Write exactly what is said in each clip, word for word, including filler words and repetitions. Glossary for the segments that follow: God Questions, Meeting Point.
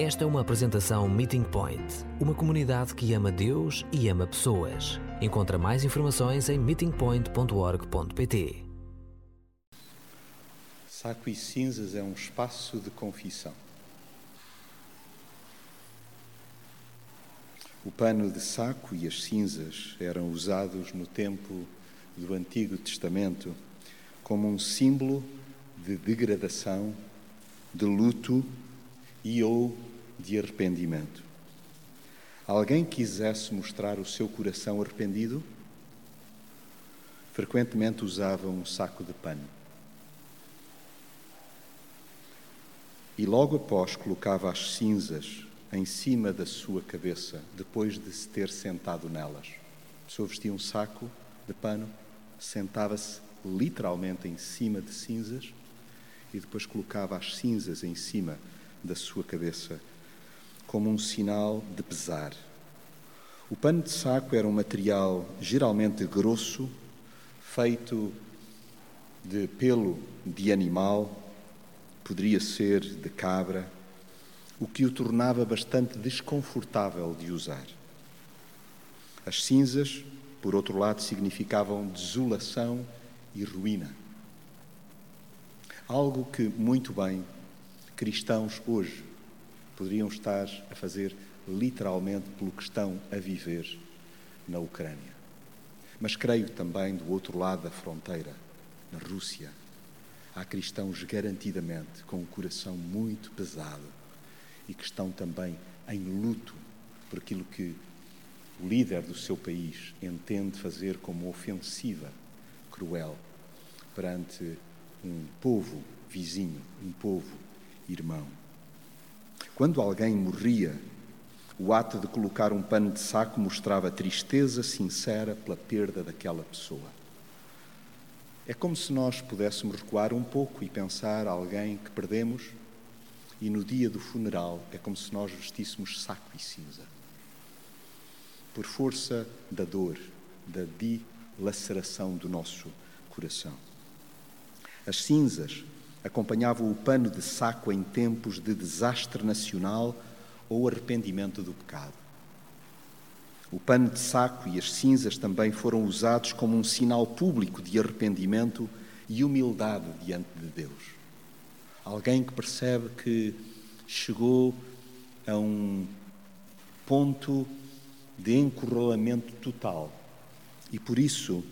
Esta é uma apresentação Meeting Point, uma comunidade que ama Deus e ama pessoas. Encontra mais informações em meeting point ponto org ponto p t. Saco e Cinzas é um espaço de confissão. O pano de saco e as cinzas eram usados no tempo do Antigo Testamento como um símbolo de degradação, de luto e ou de arrependimento. Alguém quisesse mostrar o seu coração arrependido? Frequentemente usava um saco de pano. E logo após colocava as cinzas em cima da sua cabeça, depois de se ter sentado nelas. A pessoa vestia um saco de pano, sentava-se literalmente em cima de cinzas e depois colocava as cinzas em cima da sua cabeça, como um sinal de pesar. O pano de saco era um material geralmente grosso, feito de pelo de animal, poderia ser de cabra, o que o tornava bastante desconfortável de usar. As cinzas, por outro lado, significavam desolação e ruína. Algo que, muito bem, cristãos hoje poderiam estar a fazer literalmente pelo que estão a viver na Ucrânia. Mas creio também do outro lado da fronteira, na Rússia, há cristãos garantidamente com um coração muito pesado e que estão também em luto por aquilo que o líder do seu país entende fazer como ofensiva cruel perante um povo vizinho, um povo irmão. Quando alguém morria, o ato de colocar um pano de saco mostrava tristeza sincera pela perda daquela pessoa. É como se nós pudéssemos recuar um pouco e pensar alguém que perdemos e no dia do funeral é como se nós vestíssemos saco e cinza. Por força da dor, da dilaceração do nosso coração. As cinzas acompanhavam o pano de saco em tempos de desastre nacional ou arrependimento do pecado. O pano de saco e as cinzas também foram usados como um sinal público de arrependimento e humildade diante de Deus. Alguém que percebe que chegou a um ponto de encurralamento total e, por isso,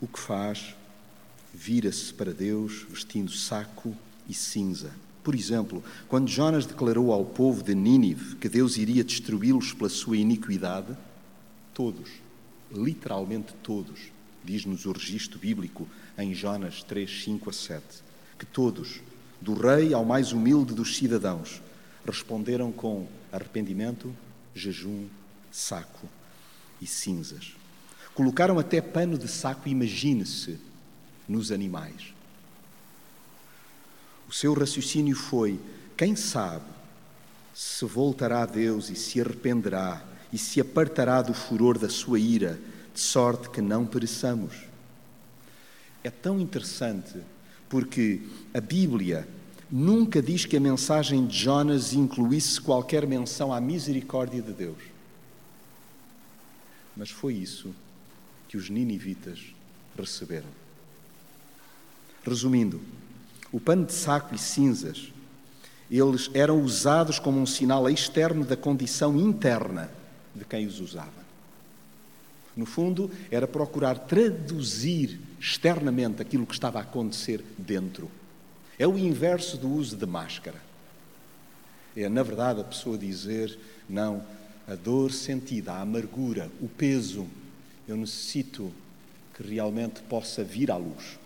o que faz? Vira-se para Deus vestindo saco e cinza. Por exemplo, quando Jonas declarou ao povo de Nínive que Deus iria destruí-los pela sua iniquidade, todos, literalmente todos, diz-nos o registro bíblico em Jonas três, cinco a sete, que todos, do rei ao mais humilde dos cidadãos, responderam com arrependimento, jejum, saco e cinzas. Colocaram até pano de saco, imagine-se, nos animais. O seu raciocínio foi, quem sabe se voltará a Deus e se arrependerá e se apartará do furor da sua ira, de sorte que não pereçamos. É tão interessante porque a Bíblia nunca diz que a mensagem de Jonas incluísse qualquer menção à misericórdia de Deus. Mas foi isso que os ninivitas receberam. Resumindo, o pano de saco e cinzas, eles eram usados como um sinal externo da condição interna de quem os usava. No fundo, era procurar traduzir externamente aquilo que estava a acontecer dentro. É o inverso do uso de máscara. É, na verdade, a pessoa dizer, não, a dor sentida, a amargura, o peso, eu necessito que realmente possa vir à luz.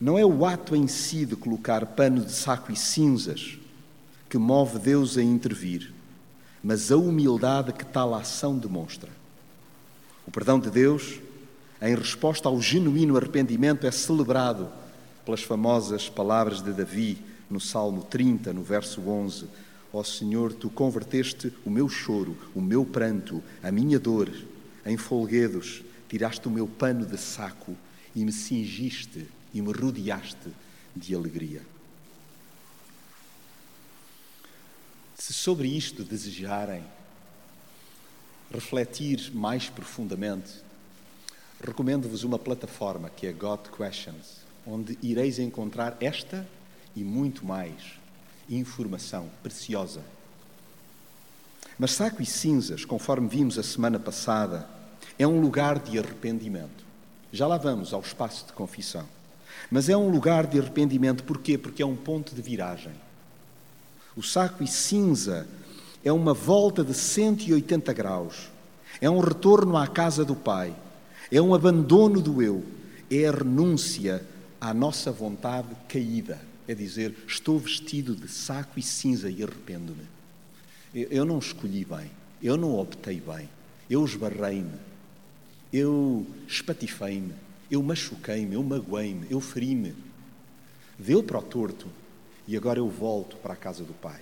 Não é o ato em si de colocar pano de saco e cinzas que move Deus a intervir, mas a humildade que tal ação demonstra. O perdão de Deus, em resposta ao genuíno arrependimento, é celebrado pelas famosas palavras de Davi, no Salmo trinta, no verso onze. Ó Senhor, Tu converteste o meu choro, o meu pranto, a minha dor, em folguedos, tiraste o meu pano de saco e me cingiste e me rodeaste de alegria. se sobre isto desejarem refletir mais profundamente, recomendo-vos uma plataforma que é God Questions, onde ireis encontrar esta e muito mais informação preciosa. Mas saco e cinzas, conforme vimos a semana passada, é um lugar de arrependimento. Já lá vamos ao espaço de confissão. Mas é um lugar de arrependimento. Porquê? Porque é um ponto de viragem. O saco e cinza é uma volta de cento e oitenta graus. É um retorno à casa do Pai. É um abandono do eu. É a renúncia à nossa vontade caída. É dizer, estou vestido de saco e cinza e arrependo-me. Eu não escolhi bem. Eu não optei bem. Eu esbarrei-me. Eu espatifei-me. Eu machuquei-me, eu magoei-me, eu feri-me. Deu para o torto e agora eu volto para a casa do Pai.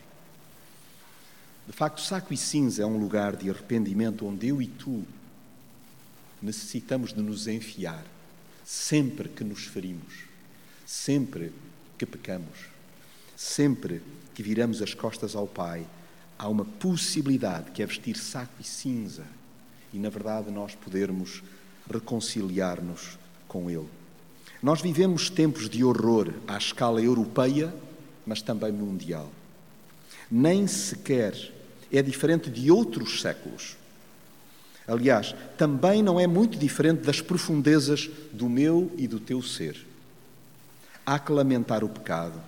De facto, saco e cinza é um lugar de arrependimento onde eu e tu necessitamos de nos enfiar sempre que nos ferimos, sempre que pecamos, sempre que viramos as costas ao Pai. Há uma possibilidade que é vestir saco e cinza e, na verdade, nós podermos reconciliar-nos com Ele. Nós vivemos tempos de horror à escala europeia, mas também mundial. Nem sequer é diferente de outros séculos. Aliás, também não é muito diferente das profundezas do meu e do teu ser. Há que lamentar o pecado,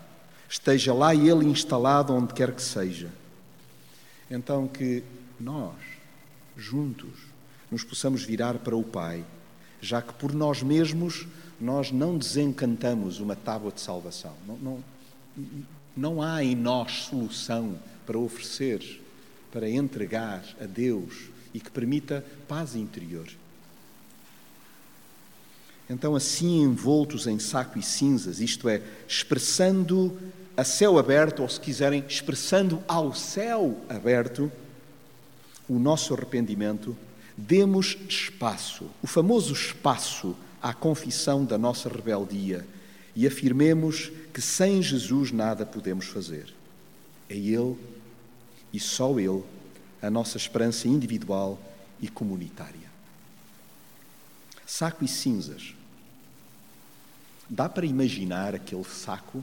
esteja lá ele instalado onde quer que seja. Então que nós, juntos, nos possamos virar para o Pai, já que por nós mesmos nós não desencantamos uma tábua de salvação. Não, não, não há em nós solução para oferecer, para entregar a Deus e que permita paz interior. Então, assim envoltos em saco e cinzas, isto é, expressando a céu aberto, ou se quiserem, expressando ao céu aberto o nosso arrependimento, demos espaço, o famoso espaço à confissão da nossa rebeldia e afirmemos que sem Jesus nada podemos fazer. É Ele e só Ele a nossa esperança individual e comunitária. Saco e cinzas. Dá para imaginar aquele saco?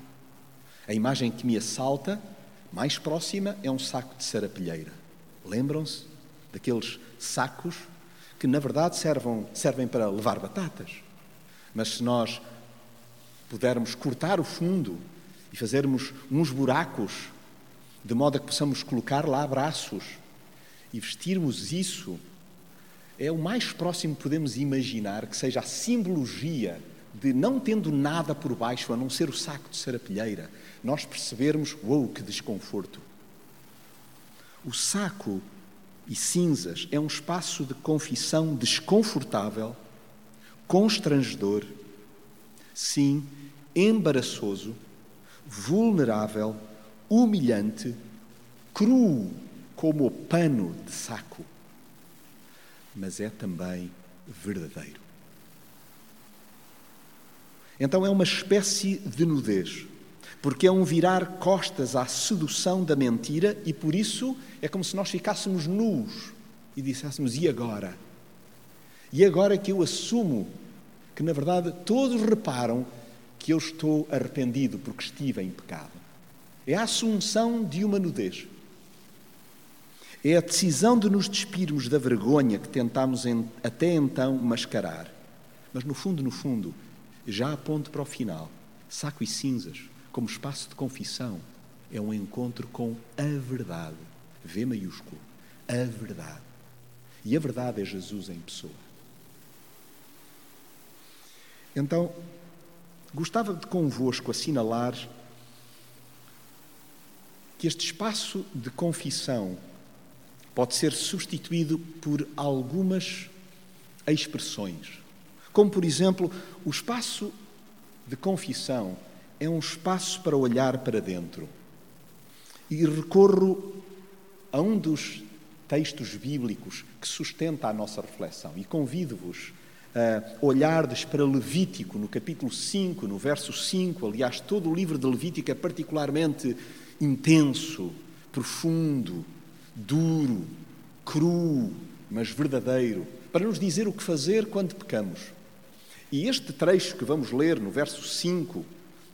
A imagem que me assalta, mais próxima, é um saco de sarapilheira. Lembram-se? Daqueles sacos que, na verdade, servem, servem para levar batatas. Mas se nós pudermos cortar o fundo e fazermos uns buracos, de modo a que possamos colocar lá braços e vestirmos isso, é o mais próximo que podemos imaginar que seja a simbologia de, não tendo nada por baixo, a não ser o saco de sarapilheira, nós percebermos, uou, que desconforto. O saco e cinzas é um espaço de confissão desconfortável, constrangedor, sim, embaraçoso, vulnerável, humilhante, cru como o pano de saco, mas é também verdadeiro. Então é uma espécie de nudez, porque é um virar costas à sedução da mentira e, por isso, é como se nós ficássemos nus e disséssemos, e agora? E agora que eu assumo que, na verdade, todos reparam que eu estou arrependido porque estive em pecado. É a assunção de uma nudez. É a decisão de nos despirmos da vergonha que tentámos até então mascarar. Mas, no fundo, no fundo, já aponto para o final. Saco e cinzas, como espaço de confissão, é um encontro com a verdade, V maiúsculo, a verdade. E a verdade é Jesus em pessoa. Então, gostava de convosco assinalar que este espaço de confissão pode ser substituído por algumas expressões, como, por exemplo, o espaço de confissão é um espaço para olhar para dentro. E recorro a um dos textos bíblicos que sustenta a nossa reflexão. E convido-vos a olhardes para Levítico, no capítulo cinco, no verso cinco. Aliás, todo o livro de Levítico é particularmente intenso, profundo, duro, cru, mas verdadeiro, para nos dizer o que fazer quando pecamos. E este trecho que vamos ler no verso cinco,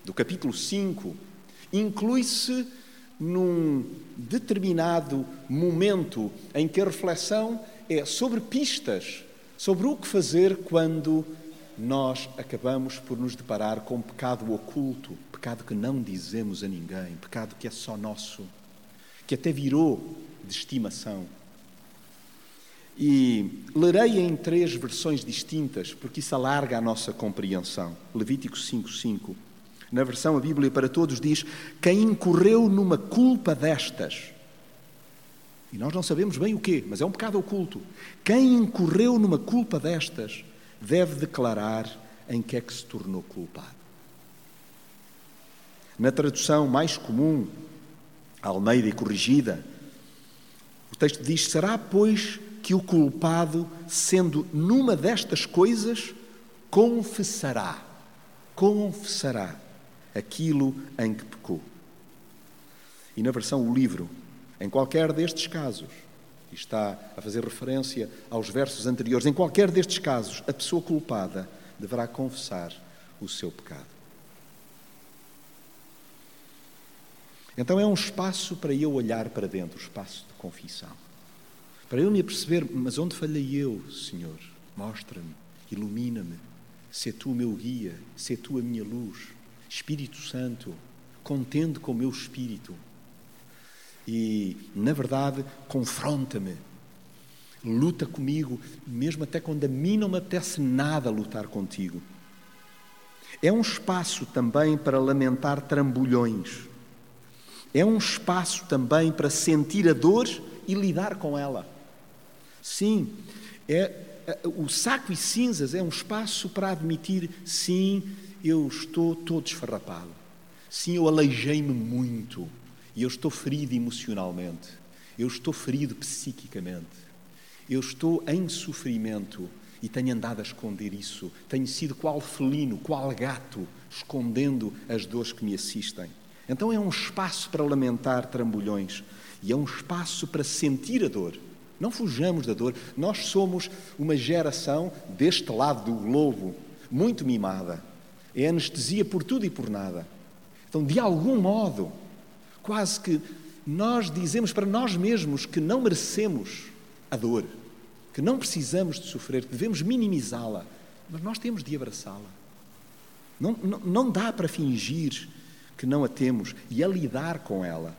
do capítulo cinco, inclui-se num determinado momento em que a reflexão é sobre pistas, sobre o que fazer quando nós acabamos por nos deparar com pecado oculto, pecado que não dizemos a ninguém, pecado que é só nosso, que até virou de estimação. E lerei em três versões distintas, porque isso alarga a nossa compreensão. Levítico cinco cinco. Na versão A Bíblia para Todos diz: quem incorreu numa culpa destas, e nós não sabemos bem o quê, mas é um pecado oculto, quem incorreu numa culpa destas deve declarar em que é que se tornou culpado. Na tradução mais comum, a Almeida e Corrigida, o texto diz: será, pois, que o culpado, sendo numa destas coisas, confessará, confessará aquilo em que pecou. E na versão O Livro, em qualquer destes casos, e está a fazer referência aos versos anteriores, em qualquer destes casos, a pessoa culpada deverá confessar o seu pecado. Então é um espaço para eu olhar para dentro, espaço de confissão. Para eu me aperceber, mas onde falhei eu, Senhor? Mostra-me, ilumina-me, sê Tu o meu guia, sê Tu a minha luz. Espírito Santo, contende com o meu espírito. E, na verdade, confronta-me, luta comigo, mesmo até quando a mim não me apetece nada lutar contigo. É um espaço também para lamentar trambolhões. É um espaço também para sentir a dor e lidar com ela. Sim, é, o saco e cinzas é um espaço para admitir, sim, eu estou todo esfarrapado. Sim, eu aleijei-me muito. E eu estou ferido emocionalmente. Eu estou ferido psiquicamente. Eu estou em sofrimento e tenho andado a esconder isso. Tenho sido qual felino, qual gato, escondendo as dores que me assistem. Então é um espaço para lamentar trambolhões. E é um espaço para sentir a dor. Não fujamos da dor. Nós somos uma geração, deste lado do globo, muito mimada. É anestesia por tudo e por nada. Então, de algum modo, quase que nós dizemos para nós mesmos que não merecemos a dor, que não precisamos de sofrer, que devemos minimizá-la, mas nós temos de abraçá-la. Não, não, não dá para fingir que não a temos e a lidar com ela.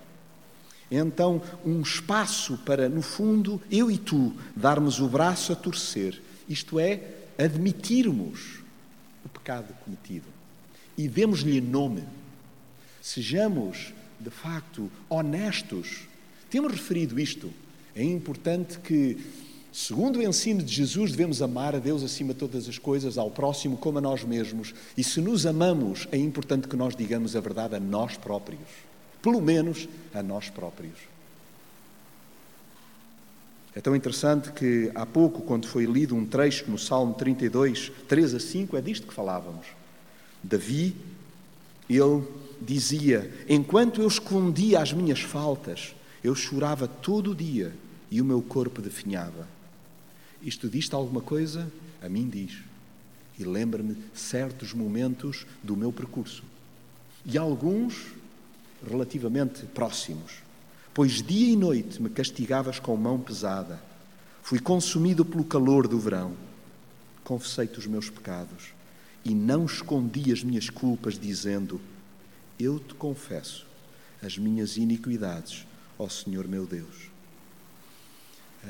Então, um espaço para, no fundo, eu e tu, darmos o braço a torcer, isto é, admitirmos o pecado cometido e demos-lhe nome. Sejamos, de facto, honestos. Temos referido isto. É importante que, segundo o ensino de Jesus, devemos amar a Deus acima de todas as coisas, ao próximo como a nós mesmos. E se nos amamos, é importante que nós digamos a verdade a nós próprios. Pelo menos a nós próprios. É tão interessante que, há pouco, quando foi lido um trecho no Salmo trinta e dois, três a cinco, é disto que falávamos. Davi, ele dizia: enquanto eu escondia as minhas faltas, eu chorava todo o dia e o meu corpo definhava. Isto diz-te alguma coisa? A mim diz. E lembra-me certos momentos do meu percurso. E alguns relativamente próximos. Pois dia e noite me castigavas com mão pesada. Fui consumido pelo calor do verão. Confessei-te os meus pecados e não escondi as minhas culpas, dizendo: eu te confesso as minhas iniquidades, ó Senhor meu Deus.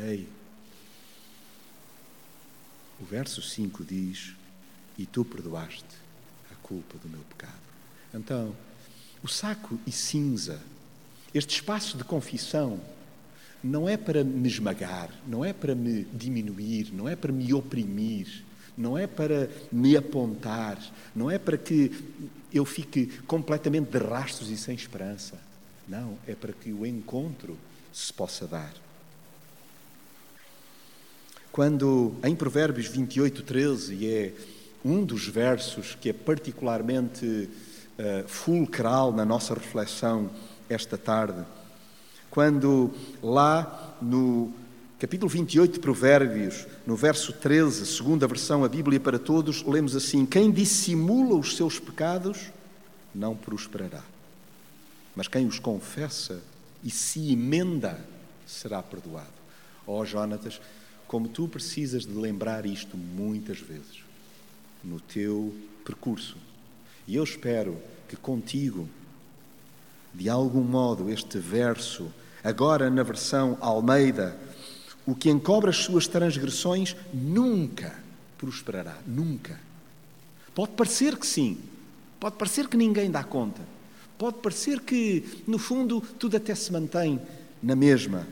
Ei, o verso cinco diz: e tu perdoaste a culpa do meu pecado. Então, o saco e cinza, este espaço de confissão, não é para me esmagar, não é para me diminuir, não é para me oprimir, não é para me apontar, não é para que eu fique completamente de rastros e sem esperança. Não, é para que o encontro se possa dar. Quando, em Provérbios vinte e oito, treze, é um dos versos que é particularmente uh, fulcral na nossa reflexão esta tarde, quando lá no capítulo vinte e oito de Provérbios, no verso treze, segunda versão, a Bíblia para Todos, lemos assim: quem dissimula os seus pecados não prosperará, mas quem os confessa e se emenda será perdoado. Ó oh, Jónatas, como tu precisas de lembrar isto muitas vezes no teu percurso. E eu espero que contigo, de algum modo, este verso, agora na versão Almeida, o que encobre as suas transgressões nunca prosperará, nunca. Pode parecer que sim, pode parecer que ninguém dá conta, pode parecer que, no fundo, tudo até se mantém na mesma.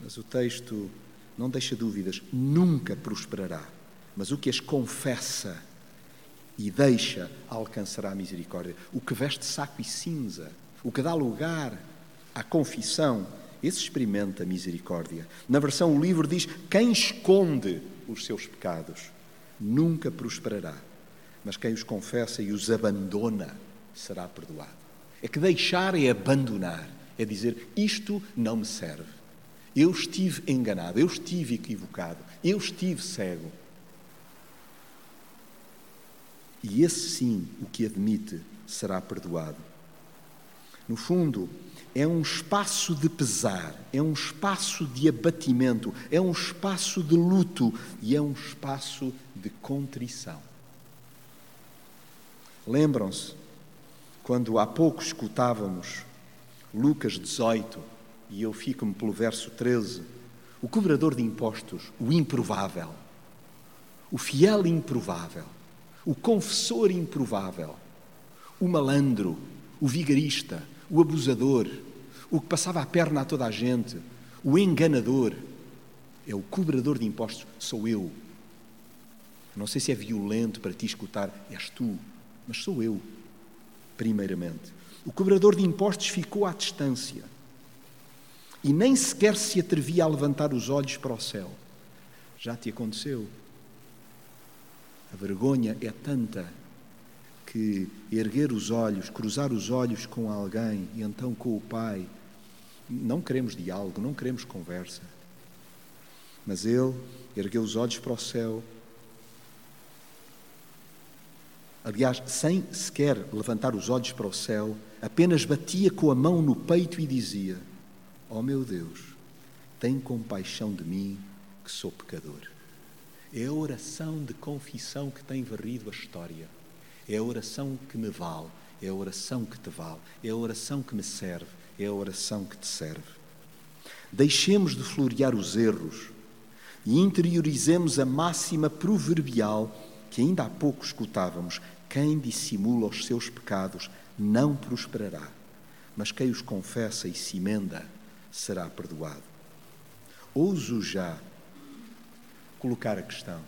Mas o texto não deixa dúvidas, nunca prosperará. Mas o que as confessa e deixa alcançará a misericórdia. O que veste saco e cinza, o que dá lugar à confissão, esse experimenta a misericórdia. Na versão O Livro diz: quem esconde os seus pecados nunca prosperará, mas quem os confessa e os abandona será perdoado. É que deixar é abandonar, é dizer: isto não me serve, eu estive enganado, eu estive equivocado, eu estive cego. E esse sim, o que admite, será perdoado. No fundo, é um espaço de pesar, é um espaço de abatimento, é um espaço de luto e é um espaço de contrição. Lembram-se, quando há pouco escutávamos Lucas dezoito, e eu fico-me pelo verso treze, o cobrador de impostos, o improvável, o fiel improvável, o confessor improvável, o malandro, o vigarista, o abusador, o que passava a perna a toda a gente, o enganador, é o cobrador de impostos, sou eu. Não sei se é violento para ti escutar, és tu, mas sou eu, primeiramente. O cobrador de impostos ficou à distância e nem sequer se atrevia a levantar os olhos para o céu. Já te aconteceu? A vergonha é tanta que erguer os olhos, cruzar os olhos com alguém e então com o Pai, não queremos diálogo, não queremos conversa. Mas ele ergueu os olhos para o céu, aliás, sem sequer levantar os olhos para o céu, apenas batia com a mão no peito e dizia: ó meu Deus, tem compaixão de mim que sou pecador. É a oração de confissão que tem varrido a história. É a oração que me vale, é a oração que te vale, é a oração que me serve, é a oração que te serve. Deixemos de florear os erros e interiorizemos a máxima proverbial que ainda há pouco escutávamos: quem dissimula os seus pecados não prosperará, mas quem os confessa e se emenda será perdoado. Ouso já colocar a questão: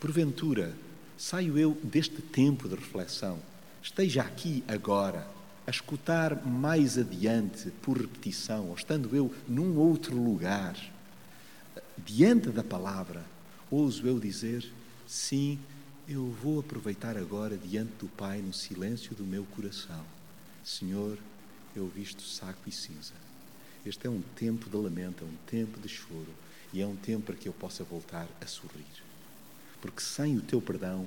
porventura, saio eu deste tempo de reflexão, esteja aqui agora, a escutar mais adiante por repetição, ou estando eu num outro lugar, diante da palavra, ouso eu dizer: sim, eu vou aproveitar agora diante do Pai no silêncio do meu coração. Senhor, eu visto saco e cinza. Este é um tempo de lamento, é um tempo de choro e é um tempo para que eu possa voltar a sorrir. Porque sem o teu perdão,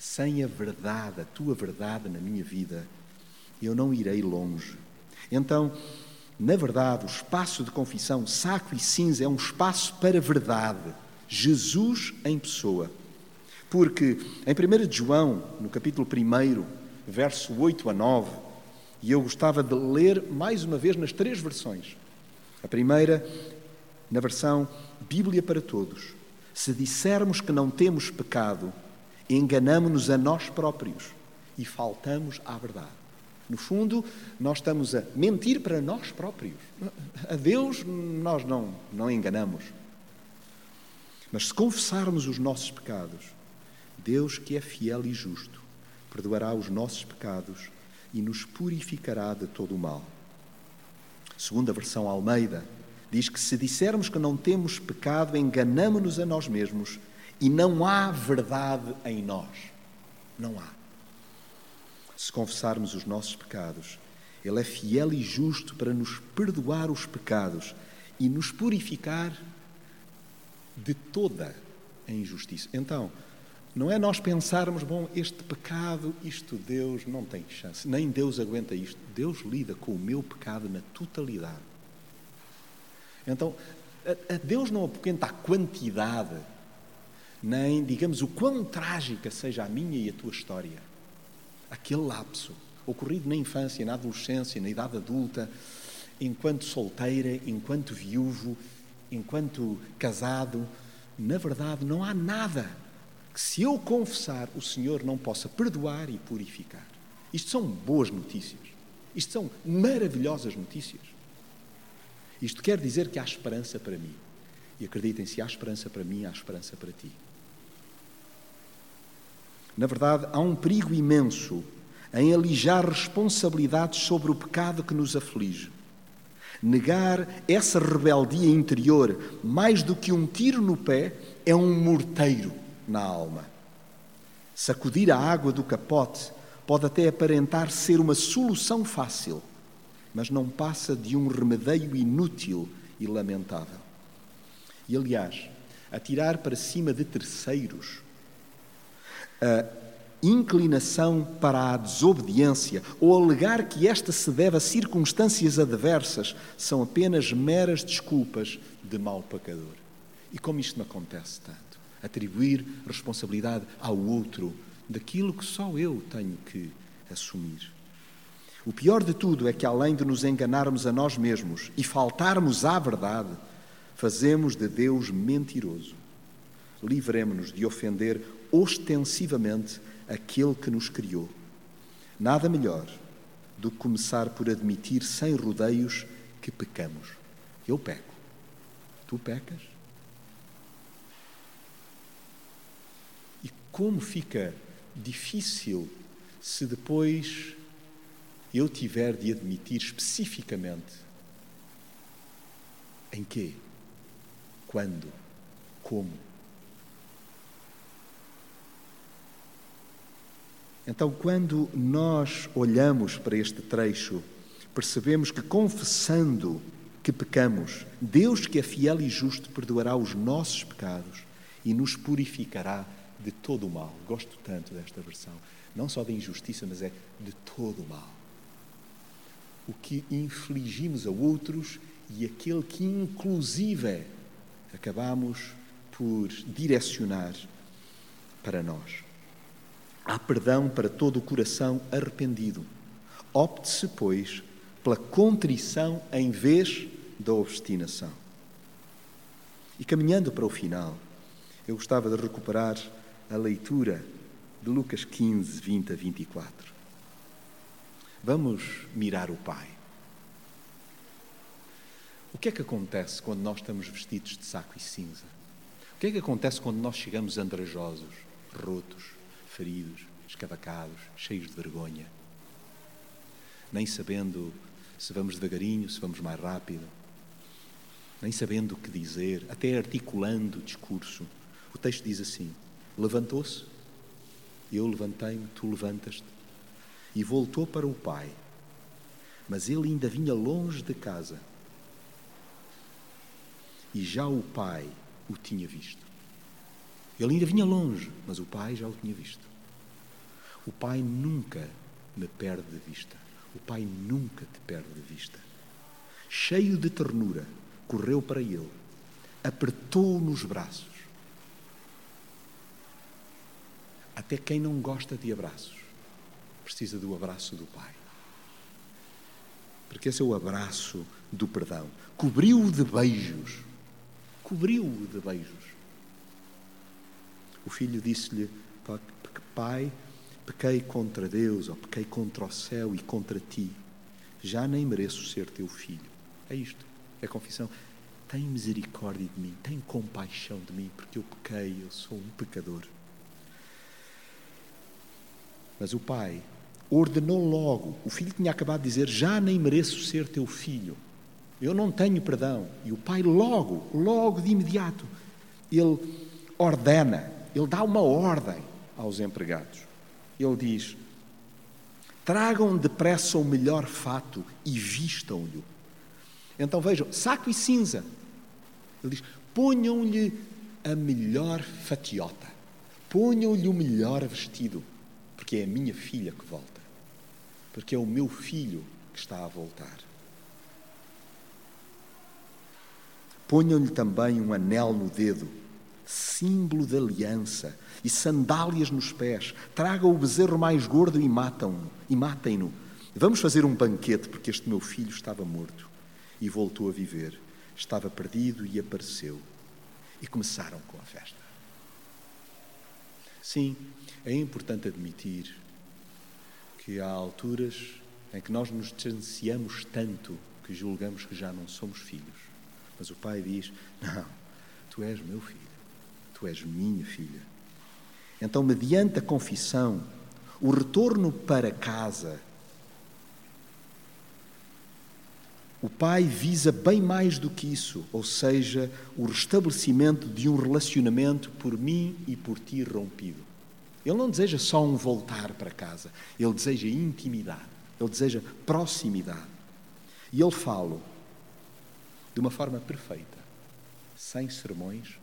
sem a verdade, a tua verdade na minha vida, eu não irei longe. Então, na verdade, o espaço de confissão, saco e cinza, é um espaço para a verdade. Jesus em pessoa. Porque em primeiro de João, no capítulo um, verso oito a nove, e eu gostava de ler mais uma vez nas três versões. A primeira, na versão Bíblia para Todos: se dissermos que não temos pecado, enganamo-nos a nós próprios e faltamos à verdade. No fundo, nós estamos a mentir para nós próprios. A Deus nós não, não enganamos. Mas se confessarmos os nossos pecados, Deus, que é fiel e justo, perdoará os nossos pecados e nos purificará de todo o mal. Segundo a versão Almeida, diz que se dissermos que não temos pecado, enganamo-nos a nós mesmos e não há verdade em nós. Não há. Se confessarmos os nossos pecados, Ele é fiel e justo para nos perdoar os pecados e nos purificar de toda a injustiça. Então, não é nós pensarmos, bom, este pecado, isto Deus não tem chance, nem Deus aguenta isto. Deus lida com o meu pecado na totalidade. Então, a, a Deus não apoquenta a quantidade, nem, digamos, o quão trágica seja a minha e a tua história. Aquele lapso, ocorrido na infância, na adolescência, na idade adulta, enquanto solteira, enquanto viúvo, enquanto casado, na verdade não há nada que, se eu confessar, o Senhor não possa perdoar e purificar. Isto são boas notícias. Isto são maravilhosas notícias. Isto quer dizer que há esperança para mim. E acreditem, se há esperança para mim, há esperança para ti. Na verdade, há um perigo imenso em alijar responsabilidades sobre o pecado que nos aflige. Negar essa rebeldia interior, mais do que um tiro no pé, é um morteiro na alma. Sacudir a água do capote pode até aparentar ser uma solução fácil, mas não passa de um remedeio inútil e lamentável. E, aliás, atirar para cima de terceiros a inclinação para a desobediência, ou alegar que esta se deve a circunstâncias adversas, são apenas meras desculpas de mau pecador. E como isto me acontece tanto? Atribuir responsabilidade ao outro daquilo que só eu tenho que assumir. O pior de tudo é que, além de nos enganarmos a nós mesmos e faltarmos à verdade, fazemos de Deus mentiroso. Livremo-nos de ofender ostensivamente aquele que nos criou. Nada melhor do que começar por admitir sem rodeios que pecamos. Eu peco. Tu pecas? E como fica difícil se depois eu tiver de admitir especificamente em quê, quando, como. Então, quando nós olhamos para este trecho, percebemos que, confessando que pecamos, Deus, que é fiel e justo, perdoará os nossos pecados e nos purificará de todo o mal. Gosto tanto desta versão. Não só da injustiça, mas é de todo o mal. O que infligimos a outros e aquele que, inclusive, acabamos por direcionar para nós. Há perdão para todo o coração arrependido. Opte-se, pois, pela contrição em vez da obstinação. E caminhando para o final, eu gostava de recuperar a leitura de Lucas quinze, vinte a vinte e quatro. Vamos mirar o Pai. O que é que acontece quando nós estamos vestidos de saco e cinza? O que é que acontece quando nós chegamos andrajosos, rotos, feridos, escavacados, cheios de vergonha, nem sabendo se vamos devagarinho, se vamos mais rápido, nem sabendo o que dizer, até articulando o discurso? O texto diz assim: levantou-se, eu levantei-me, tu levantas-te, e voltou para o Pai. Mas ele ainda vinha longe de casa, e já o Pai o tinha visto. Ele ainda vinha longe, mas o Pai já o tinha visto. O Pai nunca me perde de vista. O Pai nunca te perde de vista. Cheio de ternura, correu para ele, apertou-o nos braços. Até quem não gosta de abraços precisa do abraço do Pai. Porque esse é o abraço do perdão. Cobriu-o de beijos. Cobriu-o de beijos. O filho disse-lhe: Pai, pequei contra Deus, ou pequei contra o céu e contra ti. Já nem mereço ser teu filho. É isto, é a confissão. Tem misericórdia de mim, tem compaixão de mim, porque eu pequei, eu sou um pecador. Mas o Pai ordenou logo. O filho tinha acabado de dizer: já nem mereço ser teu filho. Eu não tenho perdão. E o Pai logo, logo de imediato, ele ordena. Ele dá uma ordem aos empregados. Ele diz: Tragam depressa o melhor fato e vistam-lho. Então vejam, saco e cinza. Ele diz, ponham-lhe a melhor fatiota. Ponham-lhe o melhor vestido, porque é a minha filha que volta. Porque é o meu filho que está a voltar. Ponham-lhe também um anel no dedo, símbolo de aliança, e sandálias nos pés. Tragam o bezerro mais gordo e matam-no, e matem-no. Vamos fazer um banquete, porque este meu filho estava morto e voltou a viver. Estava perdido e apareceu. E começaram com a festa. Sim, é importante admitir que há alturas em que nós nos distanciamos tanto que julgamos que já não somos filhos. Mas o pai diz, não, tu és meu filho, tu és minha filha. Então, mediante a confissão, o retorno para casa, o pai visa bem mais do que isso, ou seja, o restabelecimento de um relacionamento por mim e por ti rompido. Ele não deseja só um voltar para casa, ele deseja intimidade, ele deseja proximidade. E ele fala de uma forma perfeita, sem sermões,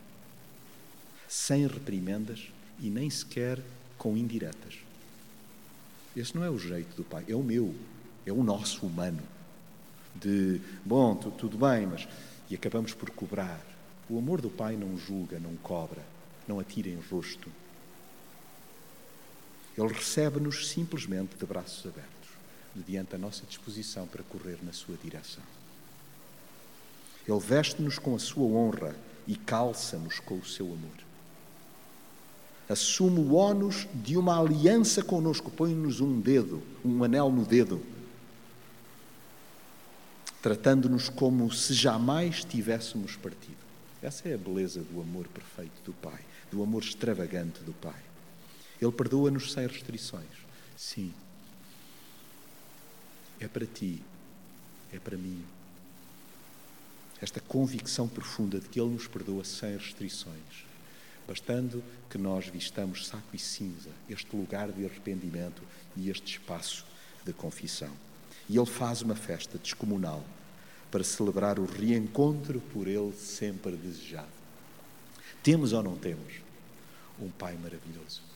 sem reprimendas e nem sequer com indiretas. Esse não é o jeito do pai, é o meu, é o nosso humano. De, bom, tu, tudo bem, mas... E acabamos por cobrar. O amor do pai não julga, não cobra, não atira em rosto. Ele recebe-nos simplesmente de braços abertos, mediante a nossa disposição para correr na sua direção. Ele veste-nos com a sua honra e calça-nos com o seu amor. Assume o ónus de uma aliança connosco. Põe-nos um dedo, um anel no dedo, tratando-nos como se jamais tivéssemos partido. Essa é a beleza do amor perfeito do Pai, do amor extravagante do Pai. Ele perdoa-nos sem restrições. Sim, é para ti, é para mim. Esta convicção profunda de que Ele nos perdoa sem restrições, bastando que nós vistamos saco e cinza, este lugar de arrependimento e este espaço de confissão. E Ele faz uma festa descomunal para celebrar o reencontro por Ele sempre desejado. Temos ou não temos um Pai maravilhoso?